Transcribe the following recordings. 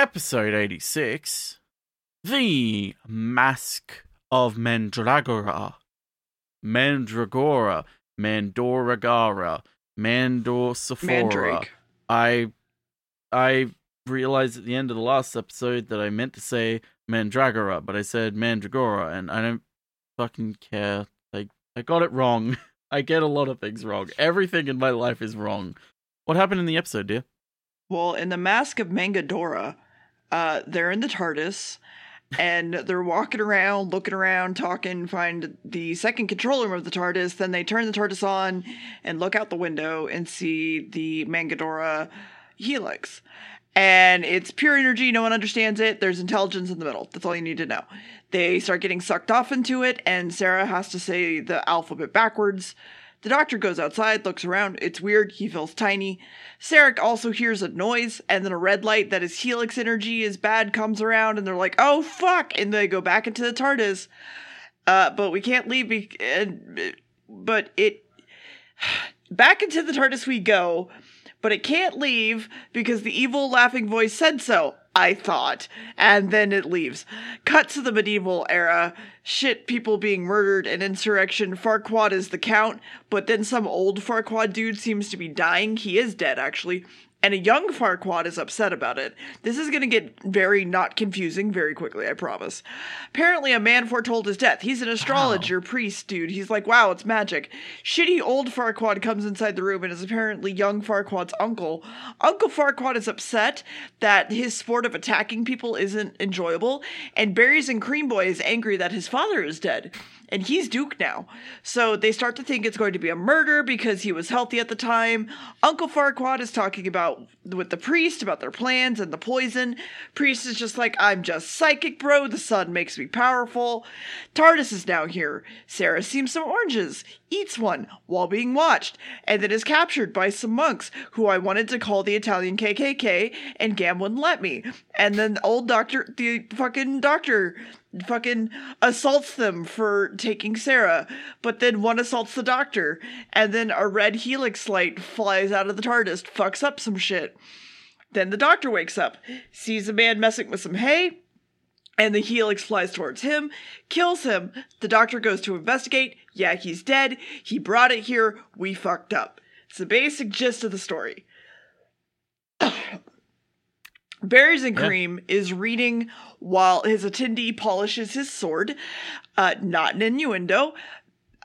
Episode 86, The Mask of Mandragora. Mandragora, Mandoragara, Mandorsephora. I realized at the end of the last episode that I meant to say Mandragora, but I said Mandragora, and I don't fucking care. I got it wrong. I get a lot of things wrong. Everything in my life is wrong. What happened in the episode, dear? Well, in The Mask of Mandragora, they're in the TARDIS, and they're walking around, looking around, talking, find the second control room of the TARDIS, then they turn the TARDIS on and look out the window and see the Mandragora helix. And it's pure energy, no one understands it, there's intelligence in the middle, that's all you need to know. They start getting sucked off into it, and Sarah has to say the alphabet backwards. The doctor goes outside, looks around. It's weird. He feels tiny. Sarah also hears a noise, and then a red light that is helix energy is bad comes around, and they're like, oh, fuck! And they go back into the TARDIS. But we can't leave. Back into the TARDIS we go, but it can't leave because the evil laughing voice said so, I thought. And then it leaves. Cut to the medieval era. Shit, people being murdered, an insurrection. Farquaad is the count, but then some old Farquaad dude seems to be dying. He is dead, actually. And a young Farquaad is upset about it. This is going to get very not confusing very quickly, I promise. Apparently a man foretold his death. He's an astrologer, priest dude. He's like, wow, it's magic. Shitty old Farquaad comes inside the room and is apparently young Farquaad's uncle. Uncle Farquaad is upset that his sport of attacking people isn't enjoyable. And Berries and Cream Boy is angry that his father is dead. And he's Duke now. So they start to think it's going to be a murder because he was healthy at the time. Uncle Farquaad is talking about with the priest about their plans and the poison. Priest is just like, I'm just psychic, bro. The sun makes me powerful. TARDIS is now here. Sarah sees some oranges, eats one while being watched, and then is captured by some monks who I wanted to call the Italian KKK, and Gam wouldn't let me. And then the fucking doctor assaults them for taking Sarah, but then one assaults the doctor, and then a red helix light flies out of the TARDIS, fucks up some shit. Then the doctor wakes up, sees a man messing with some hay, and the helix flies towards him, kills him. The doctor goes to investigate. Yeah, he's dead. He brought it here. We fucked up. It's the basic gist of the story. Berries and Cream is reading while his attendee polishes his sword. Not an innuendo.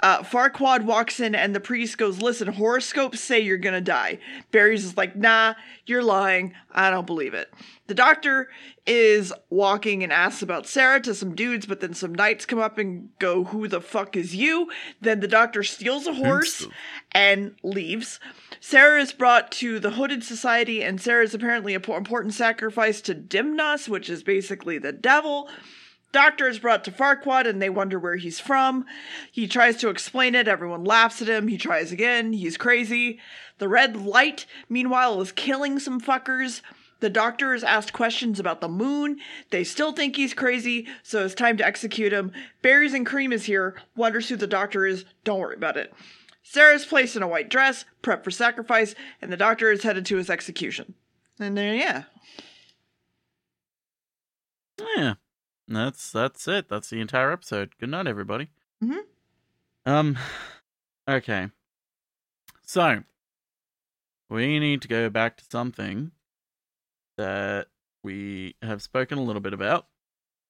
Farquaad walks in and the priest goes, listen, horoscopes say you're gonna die. Berries is like, nah, you're lying. I don't believe it. The doctor is walking and asks about Sarah to some dudes, but then some knights come up and go, who the fuck is you? Then the doctor steals a horse and leaves. Sarah is brought to the Hooded Society, and Sarah is apparently an important sacrifice to Dimnos, which is basically the devil. Doctor is brought to Farquaad, and they wonder where he's from. He tries to explain it. Everyone laughs at him. He tries again. He's crazy. The red light, meanwhile, is killing some fuckers. The doctor is asked questions about the moon. They still think he's crazy, so it's time to execute him. Berries and Cream is here, wonders who the doctor is. Don't worry about it. Sarah's placed in a white dress, prepped for sacrifice, and the doctor is headed to his execution. And then, yeah. That's it. That's the entire episode. Good night, everybody. Mm-hmm. Okay. So, we need to go back to something that we have spoken a little bit about.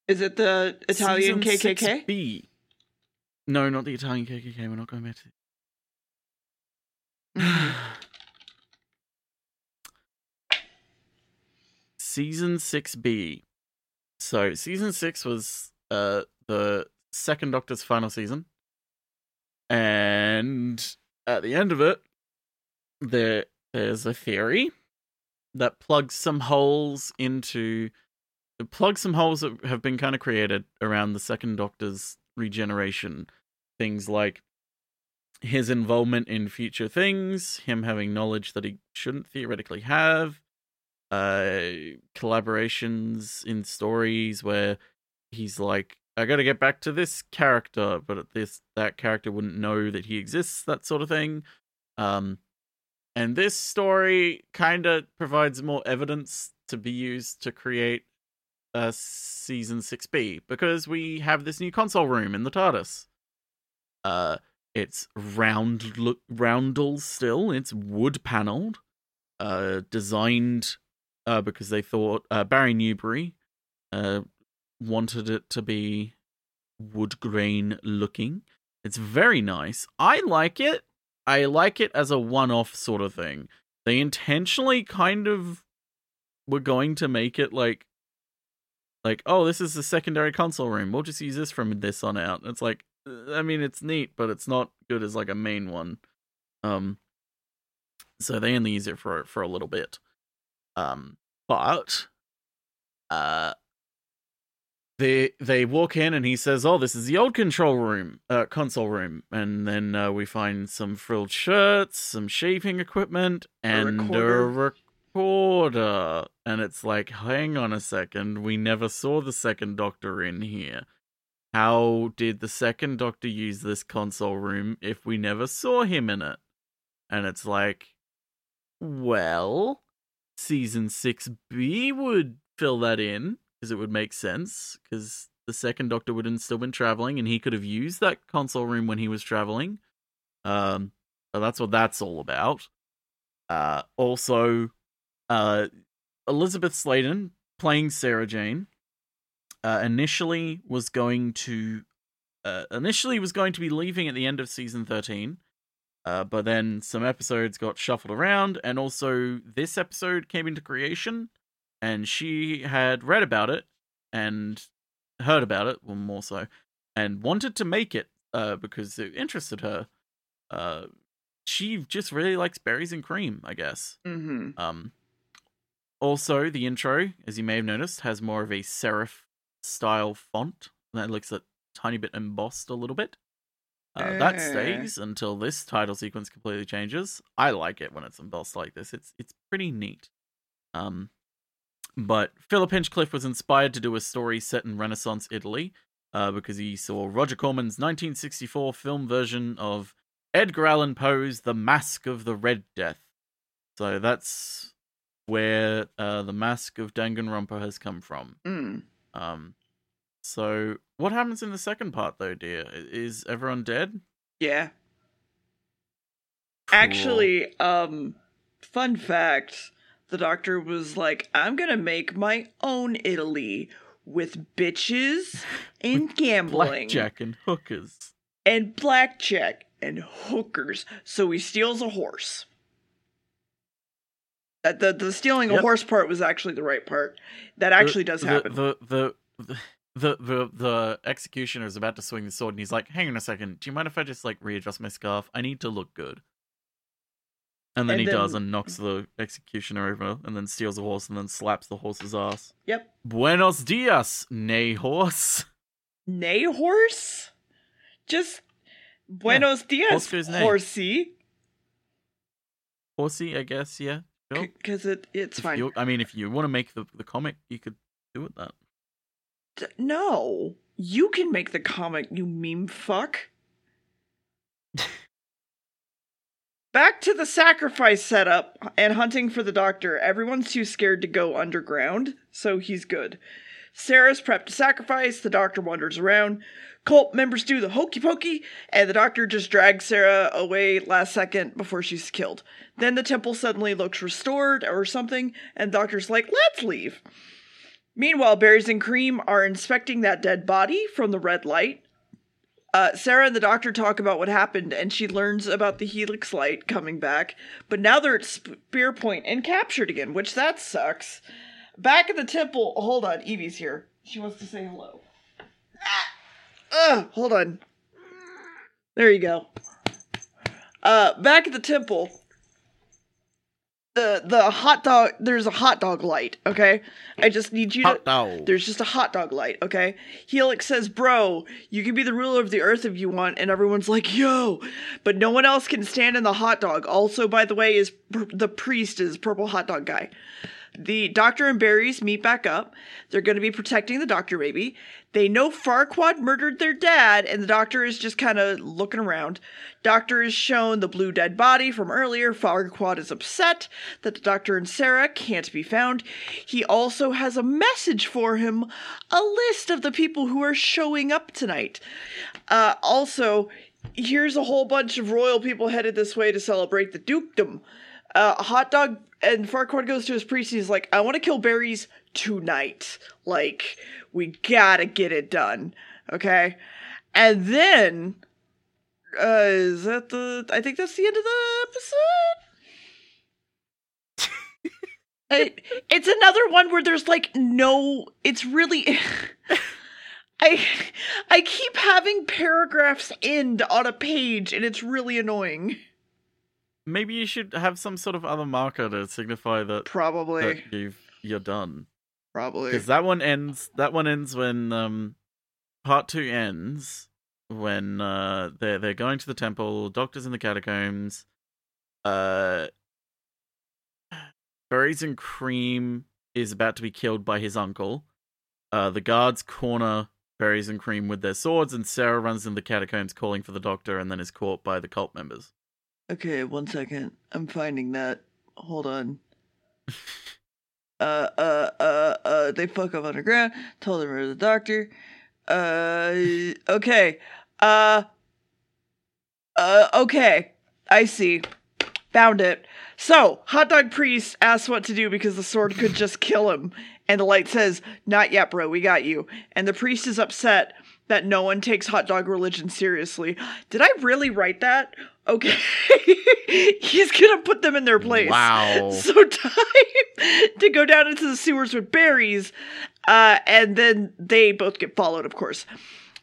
Is it the Italian Season KKK? 6B. No, not the Italian KKK. We're not going back to it. Mm-hmm. Season 6B. So, Season 6 was the second Doctor's final season. And at the end of it, there's a theory that plugs some holes that have been kind of created around the second Doctor's regeneration. Things like his involvement in future things, him having knowledge that he shouldn't theoretically have, collaborations in stories where he's like, I gotta get back to this character, but that character wouldn't know that he exists, that sort of thing. And this story kind of provides more evidence to be used to create a Season 6B, because we have this new console room in the TARDIS. It's roundel still. It's wood panelled, designed because they thought Barry Newbury wanted it to be wood grain looking. It's very nice. I like it. I like it as a one-off sort of thing. They intentionally kind of were going to make it like, oh, this is the secondary console room. We'll just use this from this on out. It's like, I mean, it's neat, but it's not good as like a main one. So they only use it for a little bit. But They walk in and he says, "Oh, this is the old console room," and then we find some frilled shirts, some shaving equipment, and a recorder. And it's like, hang on a second, we never saw the second Doctor in here. How did the second Doctor use this console room if we never saw him in it? And it's like, well, Season 6B would fill that in. Because it would make sense, because the second Doctor would have still been traveling, and he could have used that console room when he was traveling. So that's what that's all about. Also, Elizabeth Sladen, playing Sarah Jane, initially was going to be leaving at the end of season 13, but then some episodes got shuffled around, and also this episode came into creation. And she had read about it and heard about it, well, more so, and wanted to make it because it interested her. She just really likes berries and cream, I guess. Mm-hmm. Also, the intro, as you may have noticed, has more of a serif-style font that looks a tiny bit embossed a little bit. That stays until this title sequence completely changes. I like it when it's embossed like this. It's pretty neat. But Philip Hinchcliffe was inspired to do a story set in Renaissance Italy because he saw Roger Corman's 1964 film version of Edgar Allan Poe's The Masque of the Red Death. So that's where the Masque of Danganronpa has come from. Mm. So what happens in the second part, though, dear? Is everyone dead? Yeah. Cool. Actually, fun fact... The Doctor was like, "I'm gonna make my own Italy with bitches and with gambling, blackjack and hookers." So he steals a horse. The stealing a horse part was actually the right part. That actually does happen. The executioner is about to swing the sword, and he's like, "Hang on a second. Do you mind if I just like readjust my scarf? I need to look good." And then he does and knocks the executioner over and then steals a horse and then slaps the horse's ass. Yep. Buenos dias, nay horse. Nay horse? Just buenos dias, horsey. Horsey, I guess, yeah. Because sure. it's fine. If you want to make the comic, you could do it that. No. You can make the comic, you meme fuck. Back to the sacrifice setup and hunting for the Doctor. Everyone's too scared to go underground, so he's good. Sarah's prepped to sacrifice. The Doctor wanders around. Cult members do the hokey pokey, and the Doctor just drags Sarah away last second before she's killed. Then the temple suddenly looks restored or something, and the Doctor's like, "Let's leave." Meanwhile, Berries and Cream are inspecting that dead body from the red light. Sarah and the Doctor talk about what happened, and she learns about the Helix Light coming back. But now they're at Spearpoint and captured again, which that sucks. Back at the temple... Hold on, Evie's here. She wants to say hello. Hold on. There you go. Back at the temple... The hot dog, there's a hot dog light, okay? I just need you to... There's just a hot dog light, okay? Helix says, "Bro, you can be the ruler of the Earth if you want," and everyone's like, "Yo!" But no one else can stand in the hot dog. Also, by the way, the priest is purple hot dog guy. The Doctor and Barry's meet back up. They're going to be protecting the Doctor, maybe. They know Farquaad murdered their dad, and the Doctor is just kind of looking around. Doctor is shown the blue dead body from earlier. Farquaad is upset that the Doctor and Sarah can't be found. He also has a message for him, a list of the people who are showing up tonight. Also, here's a whole bunch of royal people headed this way to celebrate the dukedom. Hot Dog and Farquaad goes to his priest and he's like, I want to kill Barry's tonight. Like, we gotta get it done. Okay? And then, I think that's the end of the episode? It's another one where there's like, no, it's really... I keep having paragraphs end on a page, and it's really annoying. Maybe you should have some sort of other marker to signify that. Probably that you're done. Probably, because that one ends. That one ends when part two ends when they're going to the temple. Doctor's in the catacombs. Berries and Cream is about to be killed by his uncle. The guards corner Berries and Cream with their swords, and Sarah runs into the catacombs calling for the Doctor, and then is caught by the cult members. Okay, 1 second. I'm finding that. Hold on. They fuck up underground. Told them we're the Doctor. Okay. Okay. I see. Found it. So, Hot Dog Priest asks what to do because the sword could just kill him. And the light says, not yet, bro, we got you. And the priest is upset that no one takes hot dog religion seriously. Did I really write that? Okay. He's gonna put them in their place. Wow. So time to go down into the sewers with berries. And then they both get followed, of course.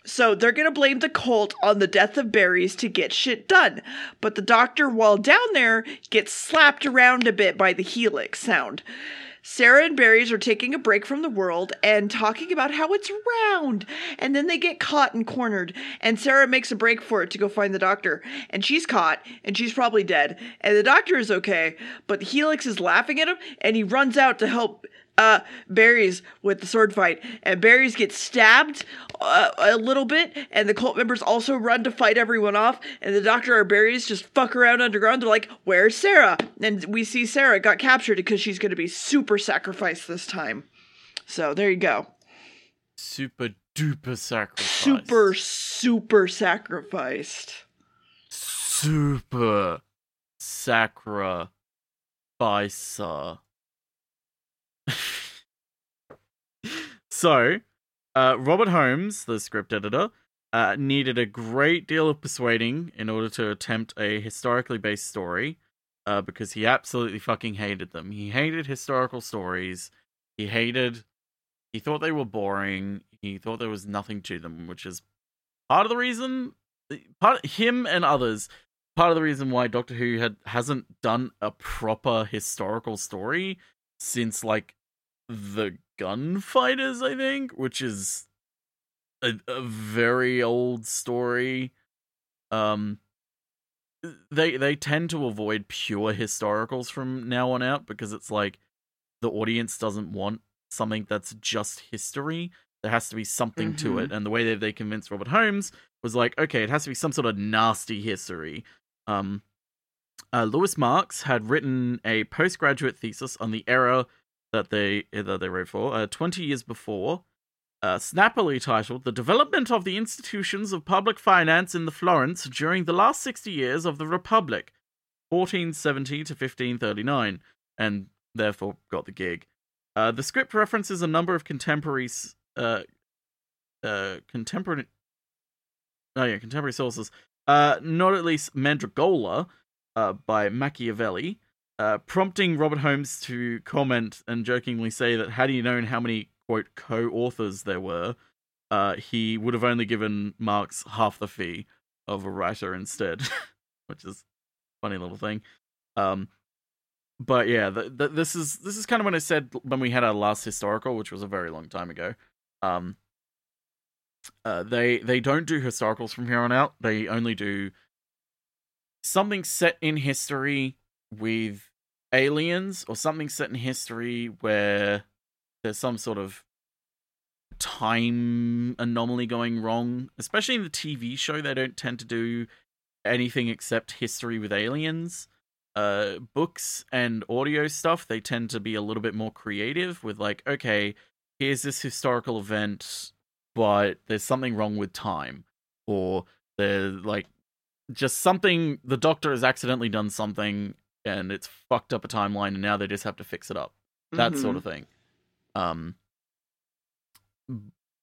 So they're gonna blame the cult on the death of berries to get shit done. But the Doctor, while down there, gets slapped around a bit by the helix sound. Sarah and Berries are taking a break from the world and talking about how it's round. And then they get caught and cornered. And Sarah makes a break for it to go find the Doctor. And she's caught. And she's probably dead. And the Doctor is okay. But Helix is laughing at him. And he runs out to help Berries with the sword fight. And Berries gets stabbed a little bit. And the cult members also run to fight everyone off. And the Doctor or Berries just fuck around underground. They're like, where's Sarah? And we see Sarah got captured because she's going to be super sacrificed this time. So there you go. Super duper sacrificed. Super sacrificed. Super sacrificer. So, Robert Holmes, the script editor, needed a great deal of persuading in order to attempt a historically based story, because he absolutely fucking hated them. He hated historical stories. He thought they were boring. He thought there was nothing to them, which is part of the reason, him and others, part of the reason why Doctor Who hasn't done a proper historical story since, like, the Gunfighters, I think, which is a very old story. They tend to avoid pure historicals from now on out because it's like the audience doesn't want something that's just history. There has to be something to it, and the way that they convinced Robert Holmes was like, okay, it has to be some sort of nasty history. Louis Marks had written a postgraduate thesis on the era that they wrote for 20 years before, snappily titled "The Development of the Institutions of Public Finance in the Florence During the Last 60 Years of the Republic, 1470 to 1539," and therefore got the gig. The script references a number of contemporary sources, not at least Mandragora by Machiavelli, prompting Robert Holmes to comment and jokingly say that had he known how many, quote, co-authors there were, he would have only given Marx half the fee of a writer instead, which is a funny little thing. But yeah, this is kind of when I said when we had our last historical, which was a very long time ago. They don't do historicals from here on out. They only do something set in history with aliens or something set in history where there's some sort of time anomaly going wrong. Especially in the TV show, they don't tend to do anything except history with aliens. Books and audio stuff, they tend to be a little bit more creative with, like, okay, here's this historical event, but there's something wrong with time. Or there's, like, just something, the Doctor has accidentally done something and it's fucked up a timeline and now they just have to fix it up. That sort of thing.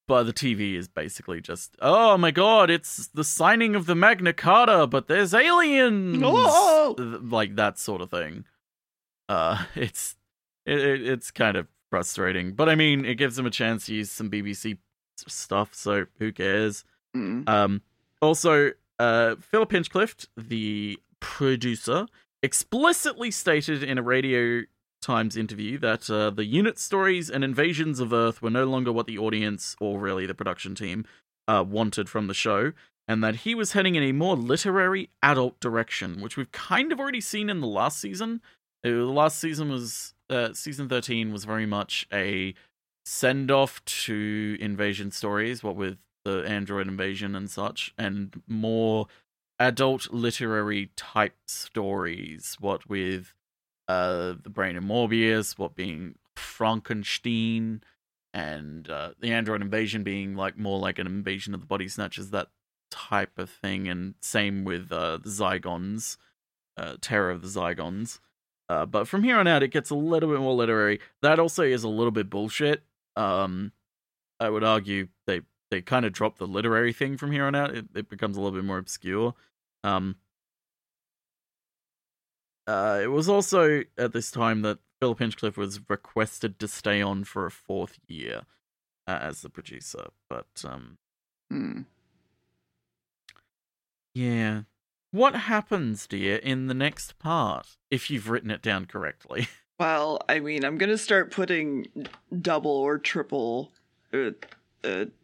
But the TV is basically just, oh my god, it's the signing of the Magna Carta, but there's aliens! Oh! Like, that sort of thing. It's kind of frustrating. But, I mean, it gives them a chance to use some BBC stuff, so who cares? Also, Philip Hinchcliffe, the producer, explicitly stated in a Radio Times interview that the unit stories and invasions of Earth were no longer what the audience, or really the production team, wanted from the show, and that he was heading in a more literary adult direction, which we've kind of already seen in the last season. The last season was, season 13 was very much a send-off to invasion stories, what with the android invasion and such, and more adult literary type stories, what with The Brain of Morbius, what being Frankenstein, and the android invasion being like more like an invasion of the body snatchers, that type of thing. And same with the Zygons, Terror of the Zygons. But from here on out, it gets a little bit more literary. That also is a little bit bullshit. I would argue they kind of drop the literary thing from here on out. It becomes a little bit more obscure. It was also at this time that Philip Hinchcliffe was requested to stay on for a fourth year as the producer, but yeah. What happens, dear, in the next part, if you've written it down correctly? Well, I mean, I'm going to start putting double or triple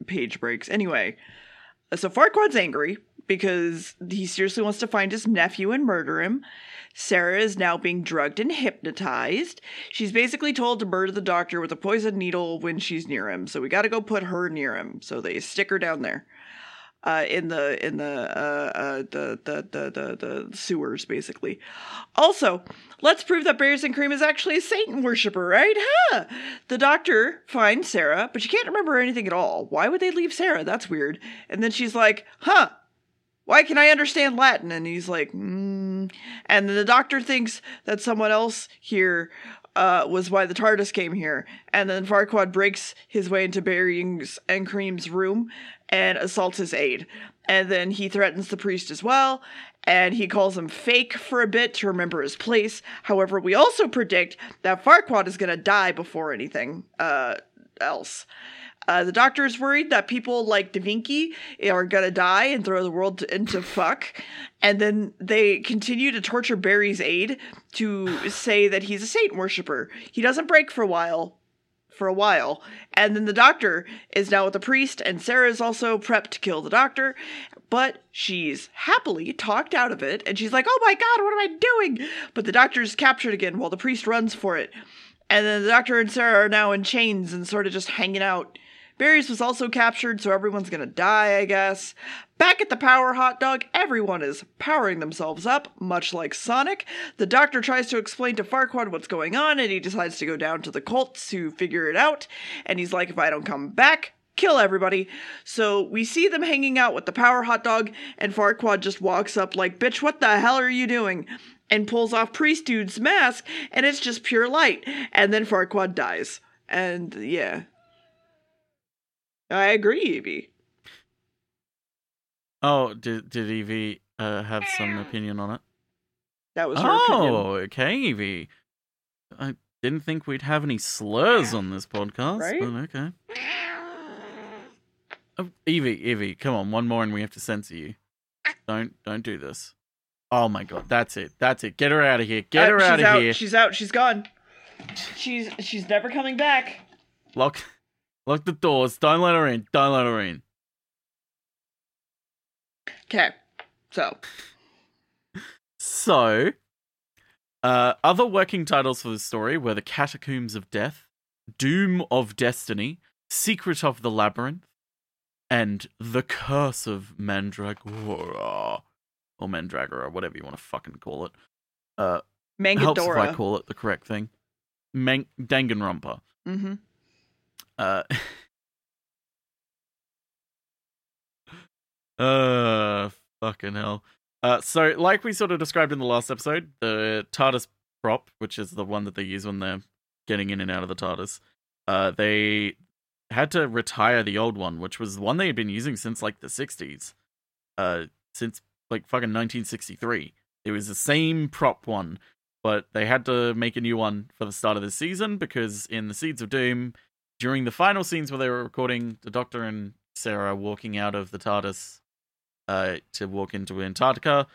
page breaks. Anyway, so Farquaad's angry because he seriously wants to find his nephew and murder him. Sarah is now being drugged and hypnotized. She's basically told to murder the Doctor with a poison needle when she's near him. So we got to go put her near him. So they stick her down there, in the sewers, basically. Also, let's prove that Bearson Cream is actually a Satan worshiper, right? Huh? The Doctor finds Sarah, but she can't remember anything at all. Why would they leave Sarah? That's weird. And then she's like, huh? Why can I understand Latin? And he's like, And then the Doctor thinks that someone else here was why the TARDIS came here. And then Farquaad breaks his way into Bearings and Cream's room and assaults his aide. And then he threatens the priest as well. And he calls him fake for a bit to remember his place. However, we also predict that Farquaad is going to die before anything else. The Doctor is worried that people like Da Vinci are gonna die and throw the world into fuck. And then they continue to torture Barry's aide to say that he's a Satan worshiper. He doesn't break for a while. And then the Doctor is now with the priest, and Sarah is also prepped to kill the Doctor, but she's happily talked out of it. And she's like, oh my god, what am I doing? But the Doctor's captured again while the priest runs for it. And then the Doctor and Sarah are now in chains and sort of just hanging out. Barry's was also captured, so everyone's gonna die, I guess. Back at the Power Hot Dog, everyone is powering themselves up, much like Sonic. The Doctor tries to explain to Farquaad what's going on, and he decides to go down to the cults to figure it out. And he's like, if I don't come back, kill everybody. So we see them hanging out with the Power Hot Dog, and Farquaad just walks up like, bitch, what the hell are you doing? And pulls off Priest Dude's mask, and it's just pure light. And then Farquaad dies. And yeah. I agree, Evie. Oh, did Evie have some opinion on it? That was her opinion. Oh, okay, Evie. I didn't think we'd have any slurs on this podcast, right? But okay. Oh, Evie, come on, one more and we have to censor you. Don't do this. Oh my god, that's it. Get her out of here. Get her out of here. She's out. She's gone. She's never coming back. Lock the doors. Don't let her in. Okay. So. Other working titles for this story were The Catacombs of Death, Doom of Destiny, Secret of the Labyrinth, and The Curse of Mandragora. Or Mandragora, whatever you want to fucking call it. Helps if I call it the correct thing. Danganronpa. Mm-hmm. Fucking hell. So, like we sort of described in the last episode, the TARDIS prop, which is the one that they use when they're getting in and out of the TARDIS, they had to retire the old one, which was the one they had been using since, like, the 60s. Since, like, fucking 1963. It was the same prop one, but they had to make a new one for the start of the season, because in The Seeds of Doom, during the final scenes where they were recording, the Doctor and Sarah walking out of the TARDIS to walk into Antarctica,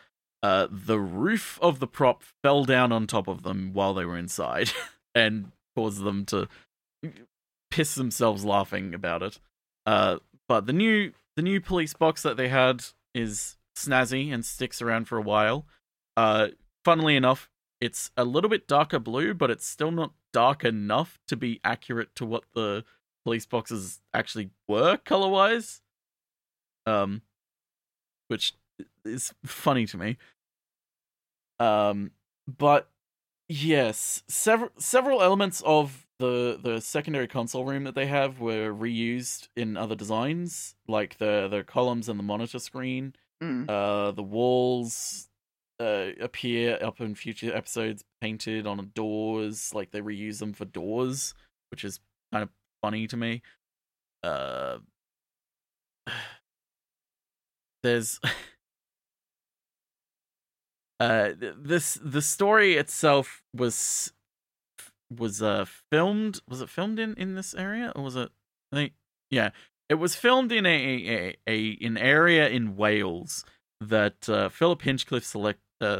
the roof of the prop fell down on top of them while they were inside and caused them to piss themselves laughing about it. But the new police box that they had is snazzy and sticks around for a while. Funnily enough, it's a little bit darker blue, but it's still not dark enough to be accurate to what the police boxes actually were color-wise. Which is funny to me. But yes, several elements of the secondary console room that they have were reused in other designs, like the columns and the monitor screen. The walls appear up in future episodes painted on doors, like they reuse them for doors, which is kind of funny to me. There's the story itself was filmed. Was it filmed in this area, or was it? I think, yeah, it was filmed in an area in Wales that Philip Hinchcliffe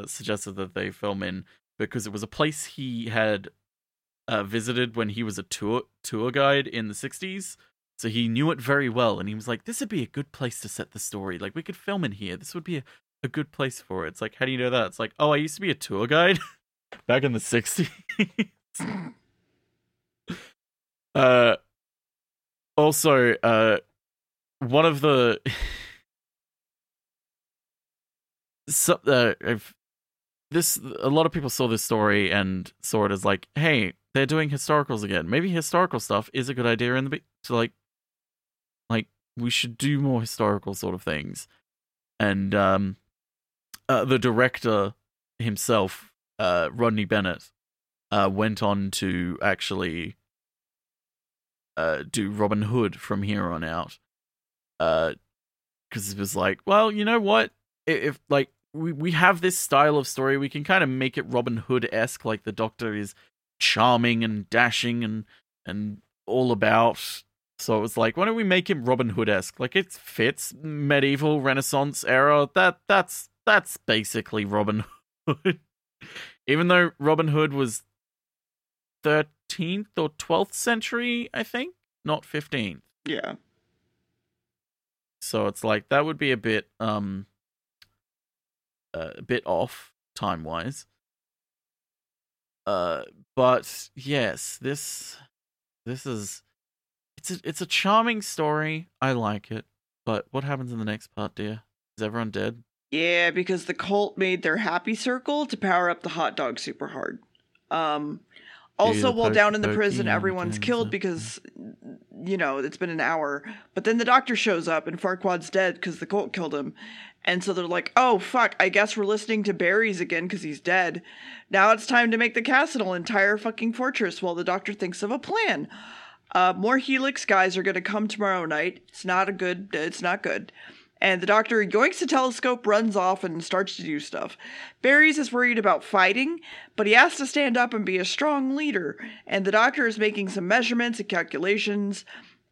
suggested that they film in, because it was a place he had visited when he was a tour guide in the 60s. So he knew it very well, and he was like, this would be a good place to set the story. Like, we could film in here. This would be a good place for it. It's like, how do you know that? It's like, oh, I used to be a tour guide back in the 60s. Also, one of the... a lot of people saw this story and saw it as like, hey, they're doing historicals again. Maybe historical stuff is a good idea Like, we should do more historical sort of things. And the director himself, Rodney Bennett, went on to actually do Robin Hood from here on out. Because it was like, well, you know what? If like we have this style of story, we can kind of make it Robin Hood-esque, like the Doctor is charming and dashing and all about... So it was like, why don't we make him Robin Hood-esque? Like, it fits medieval Renaissance era. That's basically Robin Hood. Even though Robin Hood was 13th or 12th century, I think, not 15th. Yeah. So it's like, that would be a bit off time-wise. But yes, this is. It's a charming story. I like it. But what happens in the next part, dear? Is everyone dead? Yeah, because the cult made their happy circle to power up the hot dog super hard. Also, while down in the prison, everyone's killed because, you know, it's been an hour. But then the Doctor shows up and Farquaad's dead because the cult killed him. And so they're like, oh, fuck, I guess we're listening to Barry's again because he's dead. Now it's time to make the castle an entire fucking fortress while the Doctor thinks of a plan. More Helix guys are going to come tomorrow night. It's not good. And the Doctor yoinks the telescope, runs off, and starts to do stuff. Barry's is worried about fighting, but he has to stand up and be a strong leader. And the Doctor is making some measurements and calculations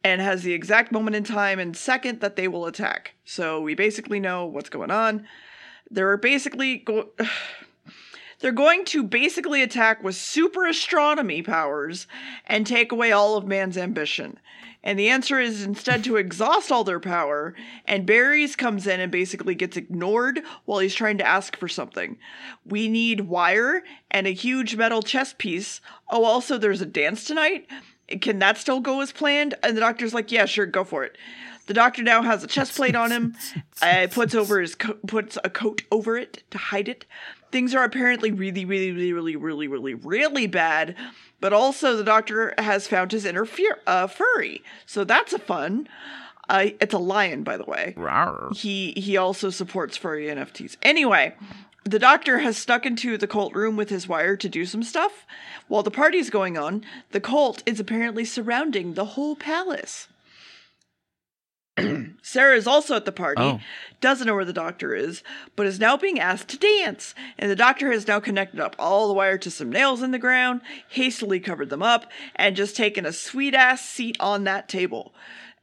and has the exact moment in time and second that they will attack. So we basically know what's going on. There are basically... They're going to basically attack with super astronomy powers and take away all of man's ambition. And the answer is instead to exhaust all their power, and Barry's comes in and basically gets ignored while he's trying to ask for something. We need wire and a huge metal chess piece. Oh, also there's a dance tonight. Can that still go as planned? And the doctor's like, yeah, sure, go for it. The doctor now has a chest plate on him, puts a coat over it to hide it. Things are apparently really bad, but also the doctor has found his inner furry, so that's a fun. It's a lion, by the way. Rawr. He also supports furry NFTs. Anyway, the doctor has snuck into the cult room with his wire to do some stuff. While the party's going on, the cult is apparently surrounding the whole palace. Sarah is also at the party, doesn't know where the doctor is, but is now being asked to dance. And the doctor has now connected up all the wire to some nails in the ground, hastily covered them up, and just taken a sweet-ass seat on that table.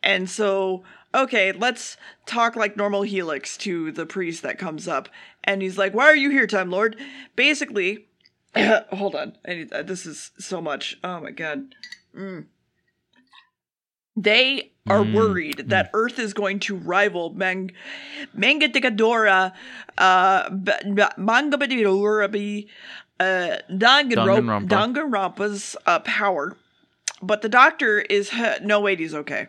And so, okay, let's talk like normal Helix to the priest that comes up. And he's like, why are you here, Time Lord? Basically, hold on, this is so much. Oh my god. They are worried that Earth is going to rival Mandragora, Danganronpa's power. But the doctor is, no, wait, he's okay.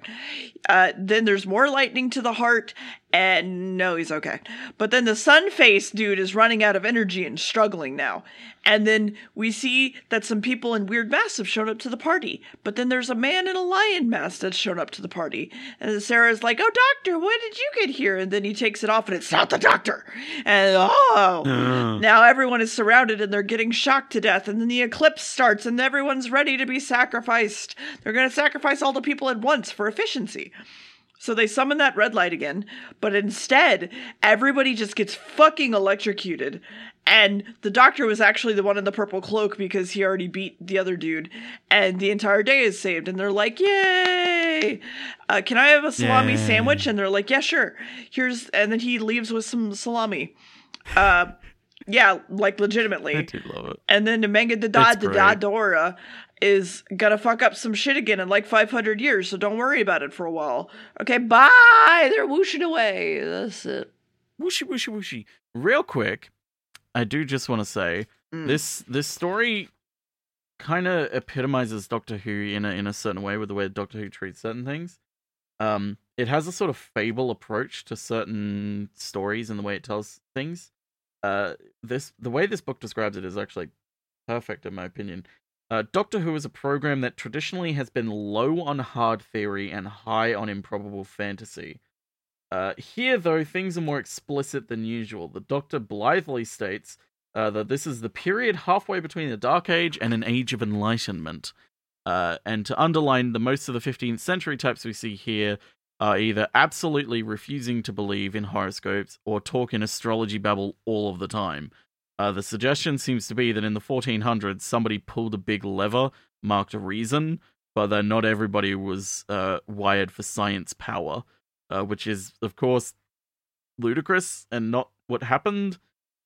Then there's more lightning to the heart, and no, he's okay. But then the sun-faced dude is running out of energy and struggling now. And then we see that some people in weird masks have shown up to the party. But then there's a man in a lion mask that's shown up to the party. And Sarah's like, oh, doctor, when did you get here? And then he takes it off, and it's not the doctor. And, now everyone is surrounded, and they're getting shocked to death. And then the eclipse starts, and everyone's ready to be sacrificed. They're going to sacrifice all the people at once for efficiency. So they summon that red light again, but instead, everybody just gets fucking electrocuted. And the doctor was actually the one in the purple cloak because he already beat the other dude. And the entire day is saved. And they're like, yay! Can I have a salami sandwich? And they're like, yeah, sure. And then he leaves with some salami. Yeah, like legitimately. I do love it. And then Mandragora is gonna fuck up some shit again in like 500 years, so don't worry about it for a while. Okay, bye! They're whooshing away. That's it. Whooshy, whooshy, whooshy. Real quick, I do just want to say, this story kind of epitomizes Doctor Who in a certain way with the way Doctor Who treats certain things. It has a sort of fable approach to certain stories and the way it tells things. The way this book describes it is actually perfect in my opinion. Doctor Who is a program that traditionally has been low on hard theory and high on improbable fantasy. Here, though, things are more explicit than usual. The Doctor blithely states that this is the period halfway between the Dark Age and an Age of Enlightenment. And to underline, the most of the 15th century types we see here are either absolutely refusing to believe in horoscopes or talk in astrology babble all of the time. The suggestion seems to be that in the 1400s, somebody pulled a big lever, marked a reason, but that not everybody was wired for science power, which is, of course, ludicrous and not what happened.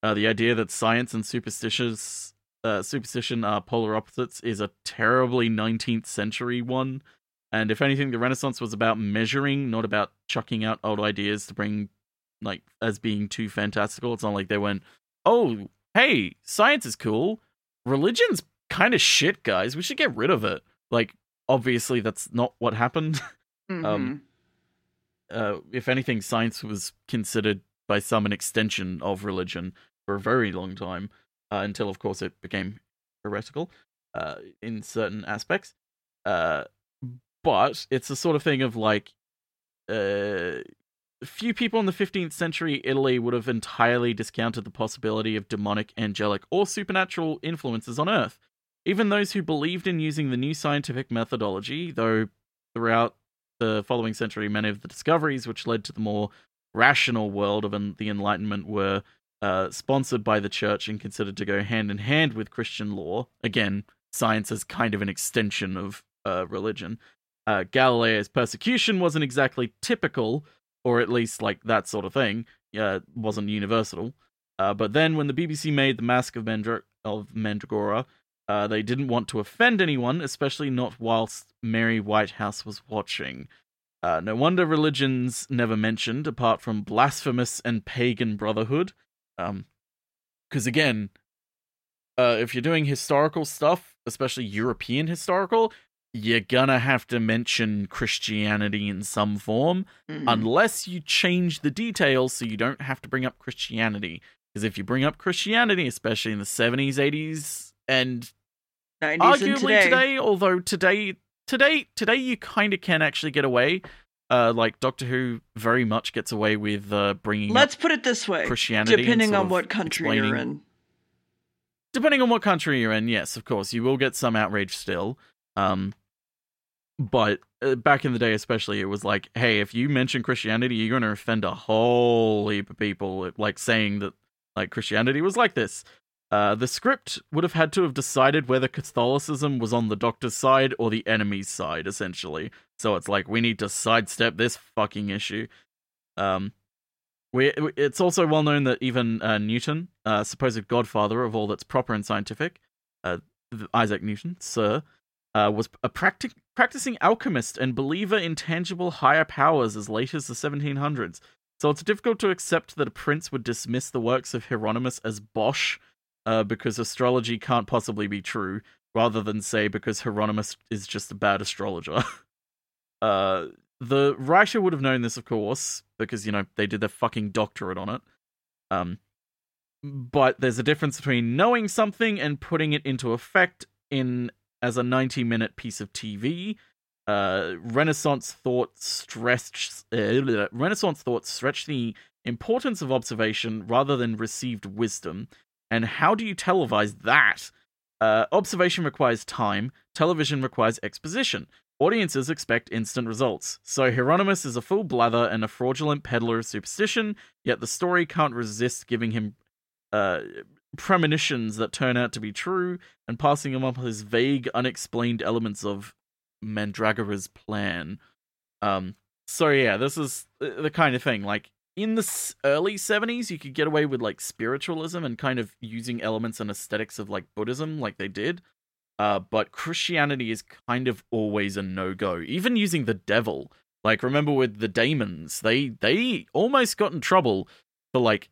The idea that science and superstition are polar opposites is a terribly 19th century one. And if anything, the Renaissance was about measuring, not about chucking out old ideas to bring, like, as being too fantastical. It's not like they went, oh, hey, science is cool. Religion's kind of shit, guys. We should get rid of it. Like, obviously, that's not what happened. Mm-hmm. If anything, science was considered by some an extension of religion for a very long time, until, of course, it became heretical in certain aspects. But it's the sort of thing of, like, few people in the 15th century Italy would have entirely discounted the possibility of demonic, angelic, or supernatural influences on Earth. Even those who believed in using the new scientific methodology, though throughout the following century, many of the discoveries which led to the more rational world of the Enlightenment were sponsored by the church and considered to go hand in hand with Christian law. Again, science is kind of an extension of religion. Galileo's persecution wasn't exactly typical, or at least, like, that sort of thing, wasn't universal. But then, when the BBC made The Mask of of Mandragora. They didn't want to offend anyone, especially not whilst Mary Whitehouse was watching. No wonder religion's never mentioned, apart from blasphemous and pagan brotherhood. Because again, if you're doing historical stuff, especially European historical, you're gonna have to mention Christianity in some form, unless you change the details so you don't have to bring up Christianity. Because if you bring up Christianity, especially in the 70s, 80s, and 90s arguably and today, although today you kind of can actually get away. Like Doctor Who very much gets away with bringing. Let's put it this way: Christianity, depending on what country you're in. Depending on what country you're in, yes, of course, you will get some outrage still. But back in the day, especially, it was like, hey, if you mention Christianity, you're going to offend a whole heap of people. Like saying that, like Christianity was like this. The script would have had to have decided whether Catholicism was on the Doctor's side or the enemy's side, essentially. So it's like, we need to sidestep this fucking issue. It's also well known that even Newton, supposed godfather of all that's proper and scientific, Isaac Newton, sir, was a practicing alchemist and believer in tangible higher powers as late as the 1700s. So it's difficult to accept that a prince would dismiss the works of Hieronymous as bosh, because astrology can't possibly be true, rather than say because Hieronymus is just a bad astrologer. The writer would have known this, of course, because, you know, they did their fucking doctorate on it. But there's a difference between knowing something and putting it into effect in as a 90-minute piece of TV. Renaissance thought stretched the importance of observation rather than received wisdom. And how do you televise that? Observation requires time. Television requires exposition. Audiences expect instant results. So Hieronymus is a full blather and a fraudulent peddler of superstition, yet the story can't resist giving him premonitions that turn out to be true and passing him up his vague, unexplained elements of Mandragora's plan. So yeah, this is the kind of thing, like, in the early 70s, you could get away with, like, spiritualism and kind of using elements and aesthetics of, like, Buddhism, like they did. But Christianity is kind of always a no-go. Even using the devil. Like, remember with the Daemons, they almost got in trouble for, like,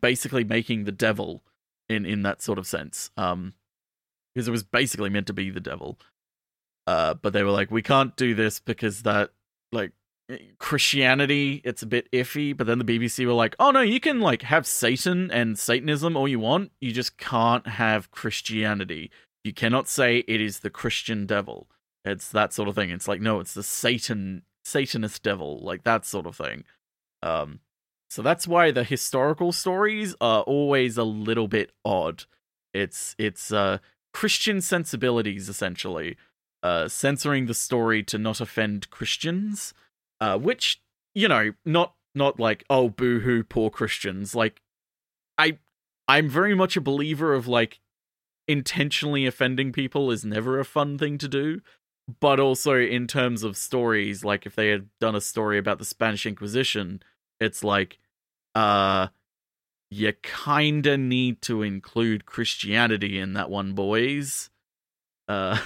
basically making the devil in that sort of sense. Because it was basically meant to be the devil. But they were like, we can't do this because that, like, Christianity, it's a bit iffy. But then the BBC were like, oh no, you can, like, have Satan and Satanism all you want, you just can't have Christianity. You cannot say it is the Christian devil. It's that sort of thing. It's like, no, it's the Satanist devil, like that sort of thing. So that's why the historical stories are always a little bit odd. It's Christian sensibilities, essentially, censoring the story to not offend Christians. Which, you know, not like, oh, boo-hoo, poor Christians. Like, I'm very much a believer of, like, intentionally offending people is never a fun thing to do. But also in terms of stories, like, if they had done a story about the Spanish Inquisition, it's like, you kinda need to include Christianity in that one, boys. It's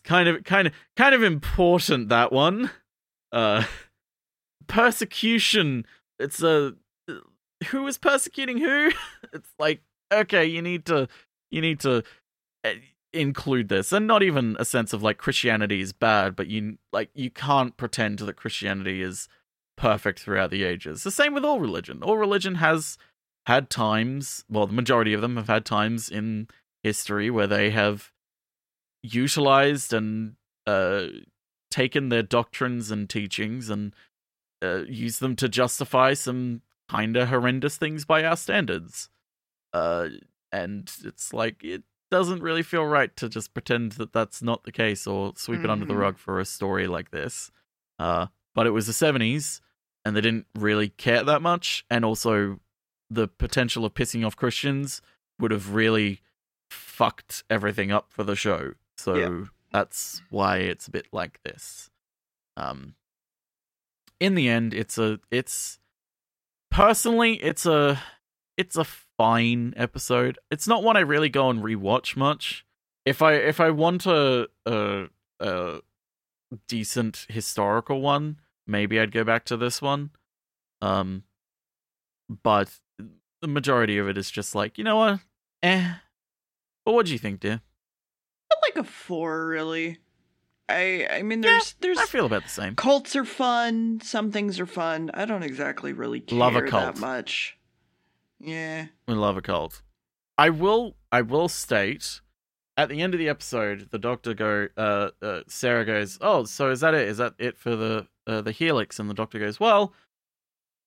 kind of important, that one. Persecution. It's who is persecuting who? It's like, okay, you need to include this, and not even a sense of, like, Christianity is bad, but you can't pretend that Christianity is perfect throughout the ages. The same with all religion. All religion has had times. Well, the majority of them have had times in history where they have utilized and taken their doctrines and teachings and used them to justify some kind of horrendous things by our standards. And it's like, it doesn't really feel right to just pretend that that's not the case or sweep it under the rug for a story like this. But it was the 70s and they didn't really care that much. And also the potential of pissing off Christians would have really fucked everything up for the show. So... yeah. That's why it's a bit like this. In the end, it's personally, it's a fine episode. It's not one I really go and rewatch much. If I want a decent historical one, maybe I'd go back to this one. But the majority of it is just like, you know what? But what do you think, dear? Like a 4, really. I mean, there's I feel about the same. Cults are fun. Some things are fun. I don't exactly really care love a cult that much. Yeah, we love a cult. I will state at the end of the episode, the doctor Sarah goes, "Oh, so is that it? Is that it for the Helix?" And the doctor goes, "Well,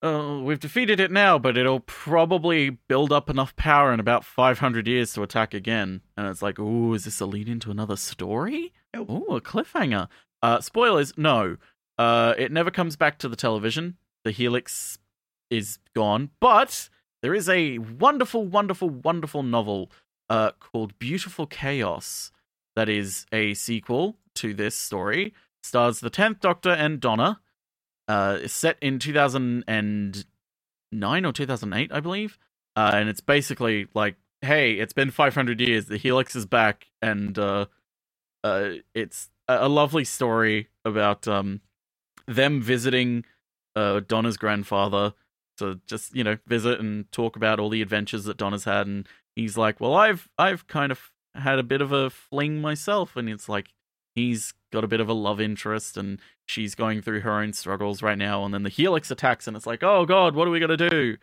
we've defeated it now, but it'll probably build up enough power in about 500 years to attack again." And it's like, ooh, is this a lead into another story? Nope. Ooh, a cliffhanger. Spoilers, no. It never comes back to the television. The Helix is gone. But there is a wonderful, wonderful, wonderful novel called Beautiful Chaos that is a sequel to this story. Stars the 10th Doctor and Donna. It's set in 2009 or 2008, I believe. And it's basically like, hey, it's been 500 years. The Helix is back. And it's a lovely story about them visiting Donna's grandfather to just, you know, visit and talk about all the adventures that Donna's had. And he's like, well, I've kind of had a bit of a fling myself. And it's like, he's got a bit of a love interest and she's going through her own struggles right now. And then the Helix attacks and it's like, oh God, what are we going to do?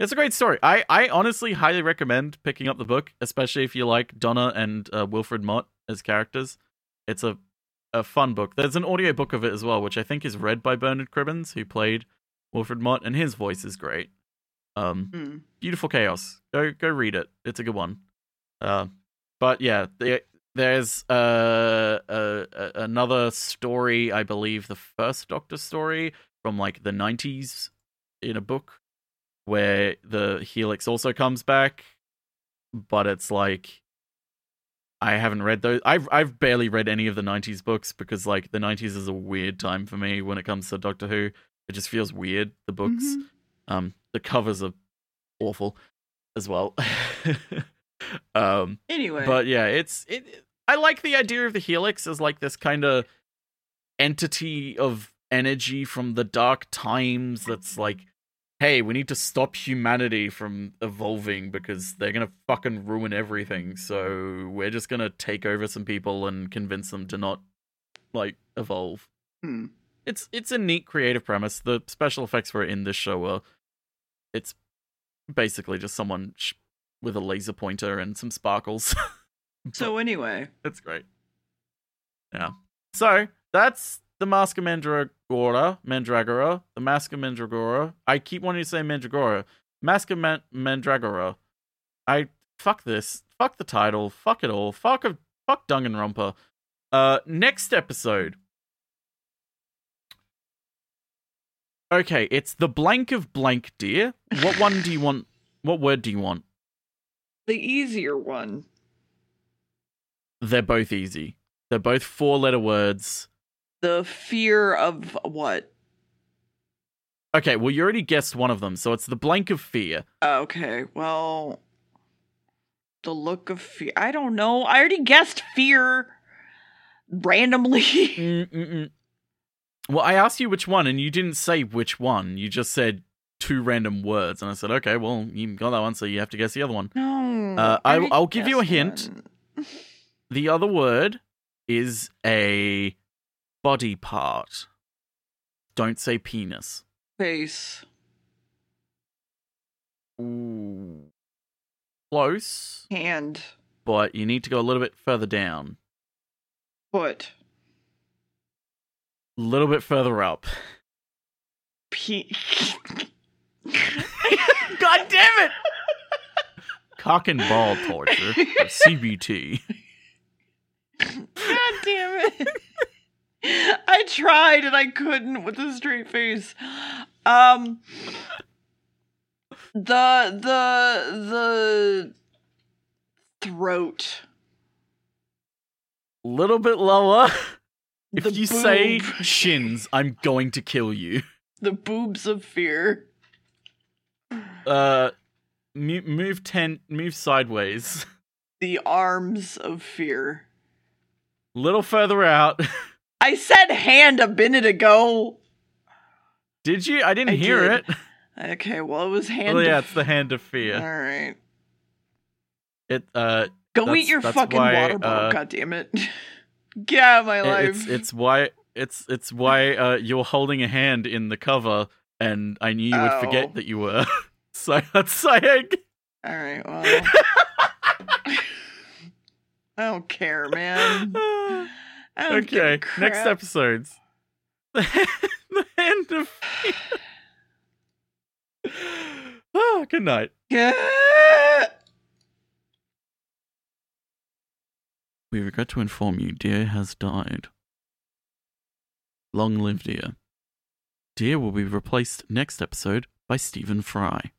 It's a great story. I honestly highly recommend picking up the book, especially if you like Donna and Wilfred Mott as characters. It's a fun book. There's an audio book of it as well, which I think is read by Bernard Cribbins, who played Wilfred Mott, and his voice is great. Beautiful Chaos. Go read it. It's a good one. But yeah, there's another story, I believe, the first Doctor story from like the 90s in a book where the Helix also comes back. But it's like, I haven't read those. I've barely read any of the 90s books because like the 90s is a weird time for me when it comes to Doctor Who. It just feels weird, the books. Mm-hmm. The covers are awful as well. Anyway. But yeah, I like the idea of the Helix as like this kind of entity of energy from the dark times that's like, hey, we need to stop humanity from evolving because they're going to fucking ruin everything. So we're just going to take over some people and convince them to not like evolve. Hmm. It's a neat creative premise. The special effects were in this show were it's basically just someone with a laser pointer and some sparkles. So anyway, that's great. Yeah. So that's the Mask of Mandragora. The Mask of Mandragora. I keep wanting to say Mandragora. Mask of Mandragora. Fuck this. Fuck the title. Fuck it all. Fuck Danganronpa. Next episode. Okay, it's the blank of blank, dear. What one do you want? What word do you want? The easier one. They're both easy. They're both 4-letter words. The fear of what? Okay, well, you already guessed one of them, so it's the blank of fear. Okay, well, the look of fear. I don't know. I already guessed fear randomly. Well, I asked you which one, and you didn't say which one. You just said 2 random words, and I said, okay, well, you got that one, so you have to guess the other one. No. I'll give you a hint. The other word is a body part. Don't say penis. Face. Ooh. Close. Hand. But you need to go a little bit further down. Foot. A little bit further up. God damn it! Cock and ball torture. CBT. God damn it. I tried and I couldn't with a straight face. The throat. A little bit lower. If the you boob. Say shins, I'm going to kill you. The boobs of fear. Move sideways. The arms of fear. A little further out. I said hand a minute ago. Did you? I didn't hear it. Okay, well, it was hand. Well, yeah, it's the hand of fear. All right. Go eat your fucking water bottle, goddammit. Get out of my life. It's why you're holding a hand in the cover, and I knew you would forget that you were. So that's saying. All right, well. I don't care, man. Okay, next episodes. The hand of fear. Oh, good night. We regret to inform you, dear has died. Long live dear. Dear will be replaced next episode by Stephen Fry.